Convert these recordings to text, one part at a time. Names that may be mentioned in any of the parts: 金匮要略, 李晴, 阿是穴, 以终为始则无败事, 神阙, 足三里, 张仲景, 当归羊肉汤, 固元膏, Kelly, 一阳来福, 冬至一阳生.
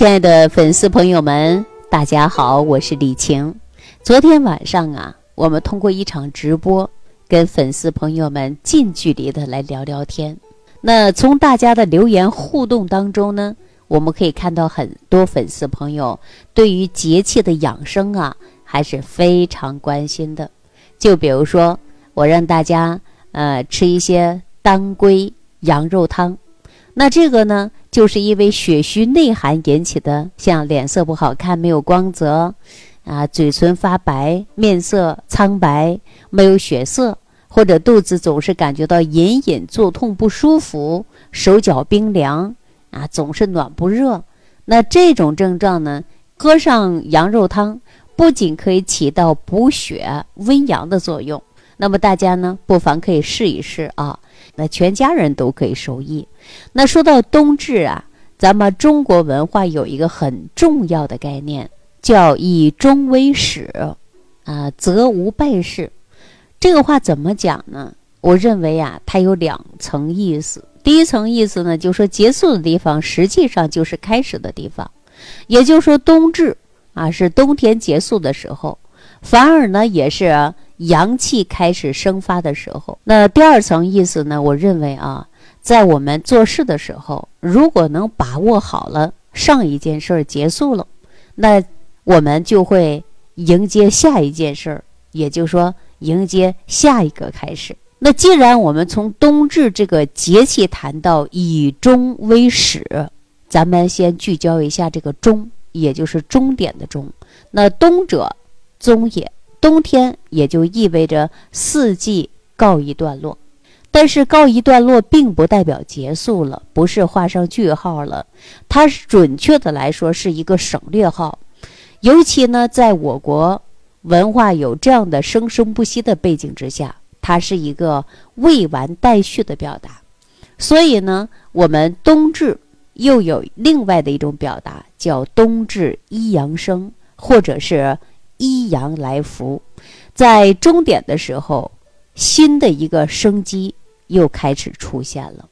亲爱的粉丝朋友们，大家好，我是李晴。昨天晚上我们通过一场直播跟粉丝朋友们近距离的来聊聊天。那从大家的留言互动当中呢，我们可以看到很多粉丝朋友对于节气的养生还是非常关心的。就比如说我让大家吃一些当归羊肉汤，那这个呢就是因为血虚内寒引起的，像脸色不好看，没有光泽嘴唇发白，面色苍白，没有血色，或者肚子总是感觉到隐隐作痛不舒服，手脚冰凉总是暖不热。那这种症状呢，喝上羊肉汤不仅可以起到补血温阳的作用，那么大家呢不妨可以试一试那全家人都可以受益。那说到冬至咱们中国文化有一个很重要的概念，叫以终为始则无败事。这个话怎么讲呢？我认为它有两层意思。第一层意思呢，就是说结束的地方实际上就是开始的地方，也就是说冬至是冬天结束的时候，反而呢也是阳气开始生发的时候。那第二层意思呢，我认为在我们做事的时候，如果能把握好了上一件事结束了，那我们就会迎接下一件事，也就是说迎接下一个开始。那既然我们从冬至这个节气谈到以终为始，咱们先聚焦一下这个终，也就是终点的终。那冬者终也，冬天也就意味着四季告一段落，但是告一段落并不代表结束了，不是画上句号了，它准确的来说是一个省略号。尤其呢在我国文化有这样的生生不息的背景之下，它是一个未完待续的表达。所以呢我们冬至又有另外的一种表达，叫冬至一阳生，或者是一阳来福。在终点的时候，新的一个生机又开始出现了。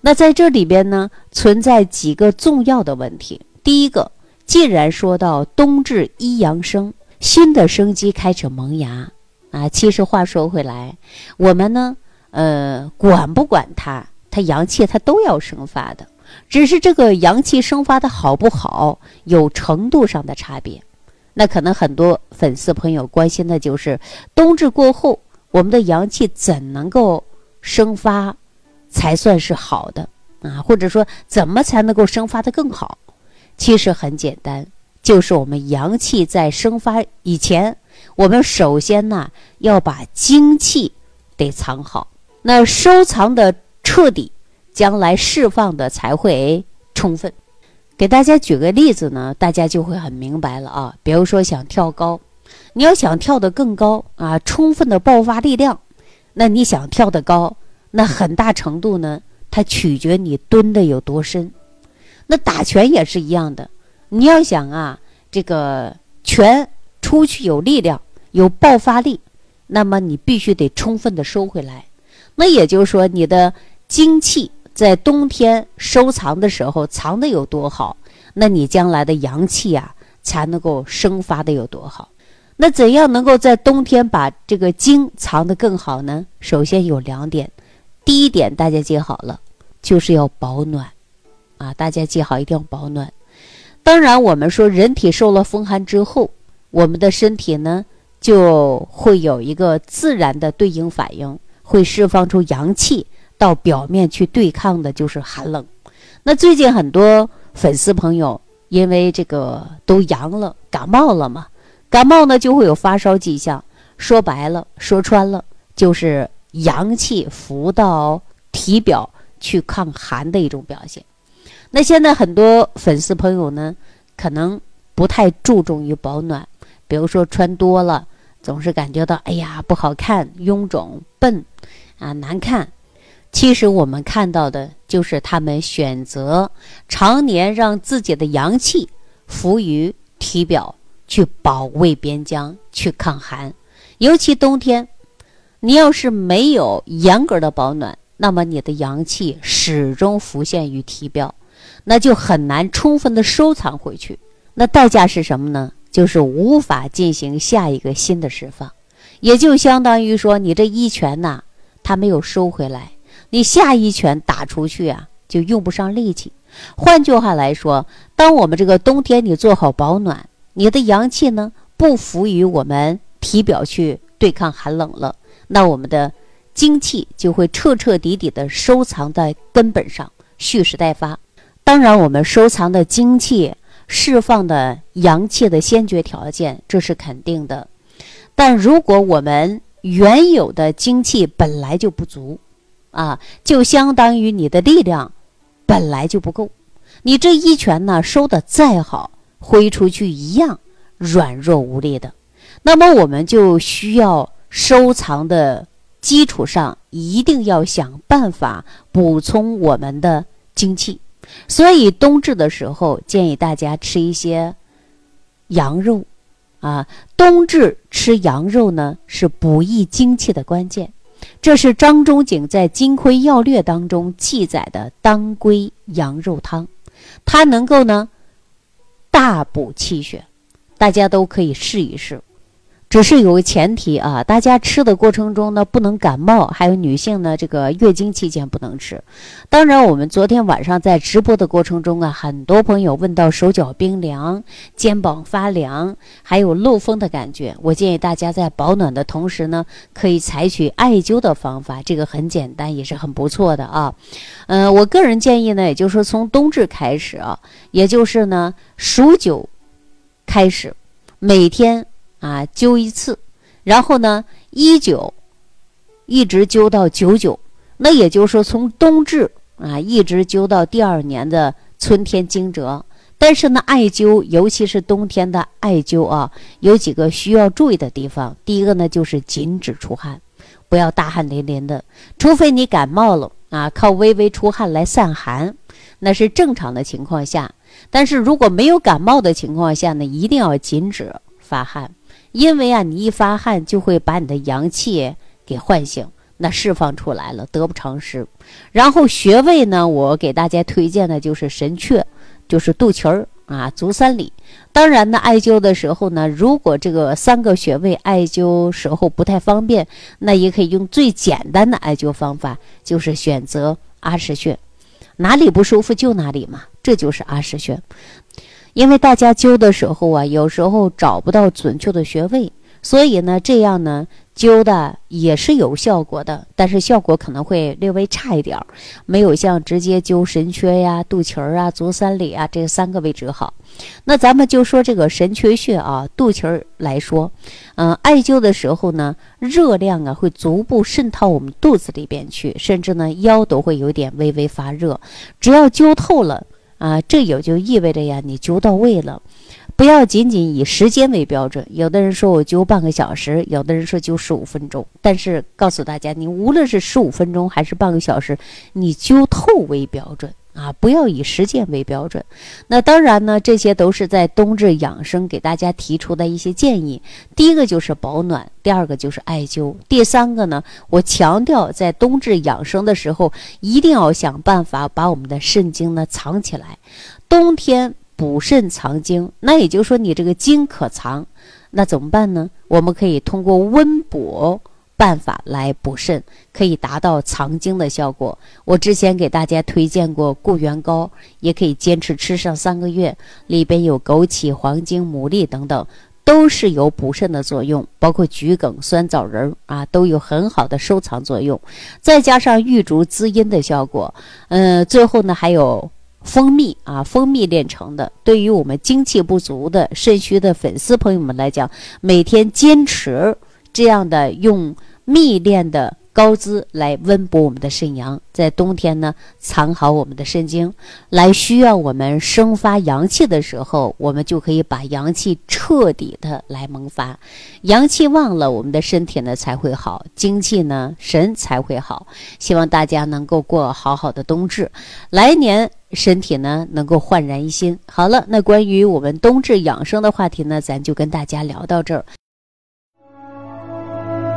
那在这里边呢存在几个重要的问题。第一个，既然说到冬至一阳生，新的生机开始萌芽其实话说回来，我们呢管不管它阳气它都要生发的，只是这个阳气生发的好不好有程度上的差别。那可能很多粉丝朋友关心的就是冬至过后我们的阳气怎能够生发才算是好的或者说怎么才能够生发的更好。其实很简单，就是我们阳气在生发以前，我们首先要把精气得藏好，那收藏的彻底，将来释放的才会充分。给大家举个例子呢，大家就会很明白了比如说想跳高，你要想跳得更高充分的爆发力量，那你想跳得高，那很大程度呢它取决你蹲的有多深。那打拳也是一样的，你要想这个拳出去有力量有爆发力，那么你必须得充分的收回来。那也就是说你的精气在冬天收藏的时候藏的有多好，那你将来的阳气才能够生发的有多好。那怎样能够在冬天把这个精藏得更好呢？首先有两点，第一点大家记好了，就是要保暖大家记好一定要保暖。当然我们说人体受了风寒之后，我们的身体呢就会有一个自然的对应反应，会释放出阳气到表面去对抗的就是寒冷。那最近很多粉丝朋友因为这个都阳了，感冒了嘛，感冒呢就会有发烧迹象，说白了说穿了就是阳气浮到体表去抗寒的一种表现。那现在很多粉丝朋友呢可能不太注重于保暖，比如说穿多了总是感觉到哎呀不好看，臃肿笨难看。其实我们看到的就是他们选择常年让自己的阳气浮于体表，去保卫边疆，去抗寒。尤其冬天你要是没有严格的保暖，那么你的阳气始终浮现于体表，那就很难充分的收藏回去。那代价是什么呢？就是无法进行下一个新的释放，也就相当于说你这一拳呐，它没有收回来，你下一拳打出去啊，就用不上力气。换句话来说，当我们这个冬天你做好保暖，你的阳气呢不浮于我们体表去对抗寒冷了，那我们的精气就会彻彻底底的收藏在根本上，蓄势待发。当然我们收藏的精气，释放的阳气的先决条件，这是肯定的。但如果我们原有的精气本来就不足啊，就相当于你的力量本来就不够，你这一拳呢收的再好，挥出去一样软弱无力的。那么我们就需要收藏的基础上，一定要想办法补充我们的精气。所以冬至的时候建议大家吃一些羊肉啊，冬至吃羊肉呢是补益精气的关键，这是张仲景在《金匮要略》当中记载的当归羊肉汤，它能够呢大补气血，大家都可以试一试。只是有个前提啊，大家吃的过程中呢不能感冒，还有女性呢这个月经期间不能吃。当然我们昨天晚上在直播的过程中啊，很多朋友问到手脚冰凉、肩膀发凉，还有漏风的感觉，我建议大家在保暖的同时呢，可以采取艾灸的方法，这个很简单也是很不错的啊。我个人建议呢，也就是说从冬至开始啊，也就是呢数九开始，每天啊，灸一次，然后呢，19一直灸到99，那也就是说从冬至啊一直灸到第二年的春天惊蛰。但是呢，艾灸，尤其是冬天的艾灸啊，有几个需要注意的地方。第一个呢，就是禁止出汗，不要大汗淋淋的，除非你感冒了啊，靠微微出汗来散寒，那是正常的情况下。但是如果没有感冒的情况下呢，一定要禁止发汗。因为啊，你一发汗就会把你的阳气给唤醒，那释放出来了，得不偿失。然后穴位呢，我给大家推荐的就是神阙，就是肚脐儿啊，足三里。当然呢，艾灸的时候呢，如果这个三个穴位艾灸时候不太方便，那也可以用最简单的艾灸方法，就是选择阿是穴，哪里不舒服就哪里嘛，这就是阿是穴。因为大家灸的时候啊，有时候找不到准确的穴位，所以呢这样呢灸的也是有效果的，但是效果可能会略微差一点，没有像直接灸神阙呀、肚脐儿啊、足三里啊这三个位置好。那咱们就说这个神阙穴啊，肚脐儿来说，艾灸的时候呢，热量啊会逐步渗透我们肚子里边去，甚至呢腰都会有点微微发热。只要灸透了啊，这也就意味着呀，你灸到位了。不要仅仅以时间为标准，有的人说我灸半个小时，有的人说灸15分钟。但是告诉大家，你无论是15分钟还是半个小时，你灸透为标准啊，不要以时间为标准。那当然呢，这些都是在冬至养生给大家提出的一些建议。第一个就是保暖，第二个就是艾灸，第三个呢，我强调在冬至养生的时候，一定要想办法把我们的肾精呢藏起来。冬天补肾藏精，那也就是说你这个精可藏，那怎么办呢？我们可以通过温补办法来补肾，可以达到藏精的效果。我之前给大家推荐过固元膏，也可以坚持吃上3个月，里边有枸杞、黄精、牡蛎等等，都是有补肾的作用，包括桔梗、酸枣仁啊，都有很好的收藏作用。再加上玉竹滋阴的效果，最后呢还有蜂蜜啊，蜂蜜炼成的，对于我们精气不足的肾虚的粉丝朋友们来讲，每天坚持这样的用蜜炼的膏滋来温补我们的肾阳，在冬天呢藏好我们的肾精，来需要我们生发阳气的时候，我们就可以把阳气彻底的来萌发。阳气旺了，我们的身体呢才会好，精气呢神才会好。希望大家能够过好好的冬至，来年身体呢能够焕然一新。好了，那关于我们冬至养生的话题呢，咱就跟大家聊到这儿。